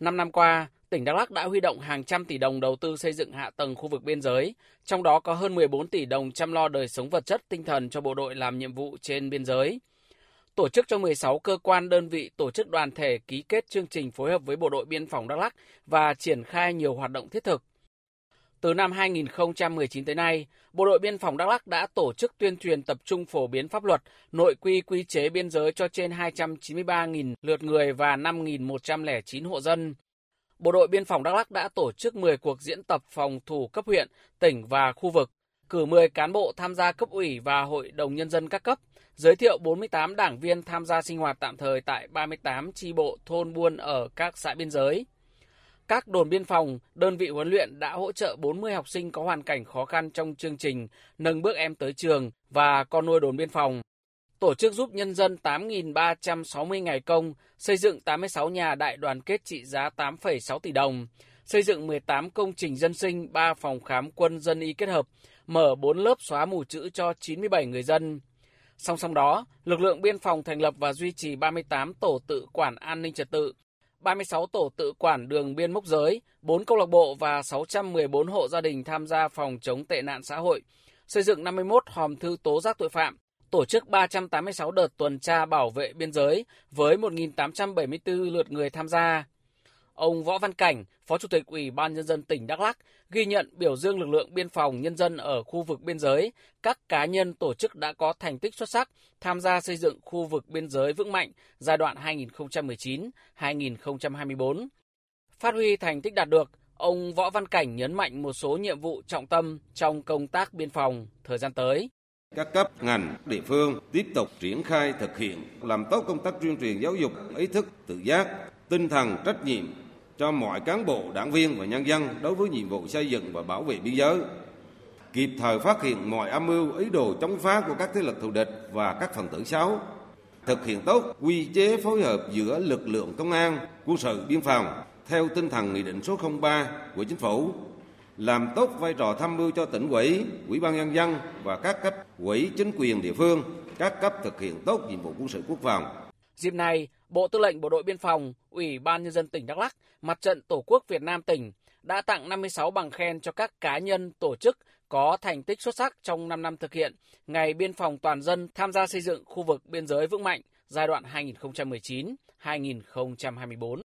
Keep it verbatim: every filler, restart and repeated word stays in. Năm năm qua, tỉnh Đắk Lắk đã huy động hàng trăm tỷ đồng đầu tư xây dựng hạ tầng khu vực biên giới, trong đó có hơn mười bốn tỷ đồng chăm lo đời sống vật chất tinh thần cho bộ đội làm nhiệm vụ trên biên giới. Tổ chức cho mười sáu cơ quan đơn vị tổ chức đoàn thể ký kết chương trình phối hợp với bộ đội biên phòng Đắk Lắk và triển khai nhiều hoạt động thiết thực. Từ năm hai nghìn không trăm mười chín tới nay, bộ đội biên phòng Đắk Lắk đã tổ chức tuyên truyền tập trung phổ biến pháp luật, nội quy quy chế biên giới cho trên hai trăm chín mươi ba nghìn lượt người và năm nghìn một trăm lẻ chín hộ dân. Bộ đội biên phòng Đắk Lắk đã tổ chức mười cuộc diễn tập phòng thủ cấp huyện, tỉnh và khu vực, cử mười cán bộ tham gia cấp ủy và hội đồng nhân dân các cấp, giới thiệu bốn mươi tám đảng viên tham gia sinh hoạt tạm thời tại ba mươi tám chi bộ thôn buôn ở các xã biên giới. Các đồn biên phòng, đơn vị huấn luyện đã hỗ trợ bốn mươi học sinh có hoàn cảnh khó khăn trong chương trình Nâng Bước Em Tới Trường và Con Nuôi Đồn Biên Phòng. Tổ chức giúp nhân dân tám nghìn ba trăm sáu mươi ngày công, xây dựng tám mươi sáu nhà đại đoàn kết trị giá tám phẩy sáu tỷ đồng, xây dựng mười tám công trình dân sinh, ba phòng khám quân dân y kết hợp, mở bốn lớp xóa mù chữ cho chín mươi bảy người dân. Song song đó, lực lượng biên phòng thành lập và duy trì ba mươi tám tổ tự quản an ninh trật tự, ba mươi sáu tổ tự quản đường biên mốc giới, bốn câu lạc bộ và sáu trăm mười bốn hộ gia đình tham gia phòng chống tệ nạn xã hội, xây dựng năm mươi mốt hòm thư tố giác tội phạm, tổ chức ba trăm tám mươi sáu đợt tuần tra bảo vệ biên giới với một nghìn tám trăm bảy mươi tư lượt người tham gia. Ông Võ Văn Cảnh, Phó Chủ tịch Ủy ban Nhân dân tỉnh Đắk Lắk, ghi nhận biểu dương lực lượng biên phòng nhân dân ở khu vực biên giới, các cá nhân tổ chức đã có thành tích xuất sắc tham gia xây dựng khu vực biên giới vững mạnh giai đoạn hai nghìn không trăm mười chín đến hai nghìn không trăm hai mươi tư. Phát huy thành tích đạt được, ông Võ Văn Cảnh nhấn mạnh một số nhiệm vụ trọng tâm trong công tác biên phòng thời gian tới. Các cấp ngành địa phương tiếp tục triển khai thực hiện, làm tốt công tác tuyên truyền giáo dục ý thức tự giác, tinh thần trách nhiệm cho mọi cán bộ, đảng viên và nhân dân đối với nhiệm vụ xây dựng và bảo vệ biên giới, kịp thời phát hiện mọi âm mưu ý đồ chống phá của các thế lực thù địch và các phần tử xấu, thực hiện tốt quy chế phối hợp giữa lực lượng công an, quân sự, biên phòng theo tinh thần nghị định số không ba của Chính phủ, làm tốt vai trò tham mưu cho tỉnh ủy, ủy ban nhân dân và các cấp ủy chính quyền địa phương, các cấp thực hiện tốt nhiệm vụ quân sự quốc phòng. Dịp này, Bộ Tư lệnh Bộ đội Biên phòng, Ủy ban Nhân dân tỉnh Đắk Lắk, Mặt trận Tổ quốc Việt Nam tỉnh đã tặng năm mươi sáu bằng khen cho các cá nhân, tổ chức có thành tích xuất sắc trong năm năm thực hiện Ngày biên phòng toàn dân tham gia xây dựng khu vực biên giới vững mạnh giai đoạn hai nghìn không trăm mười chín đến hai nghìn không trăm hai mươi tư.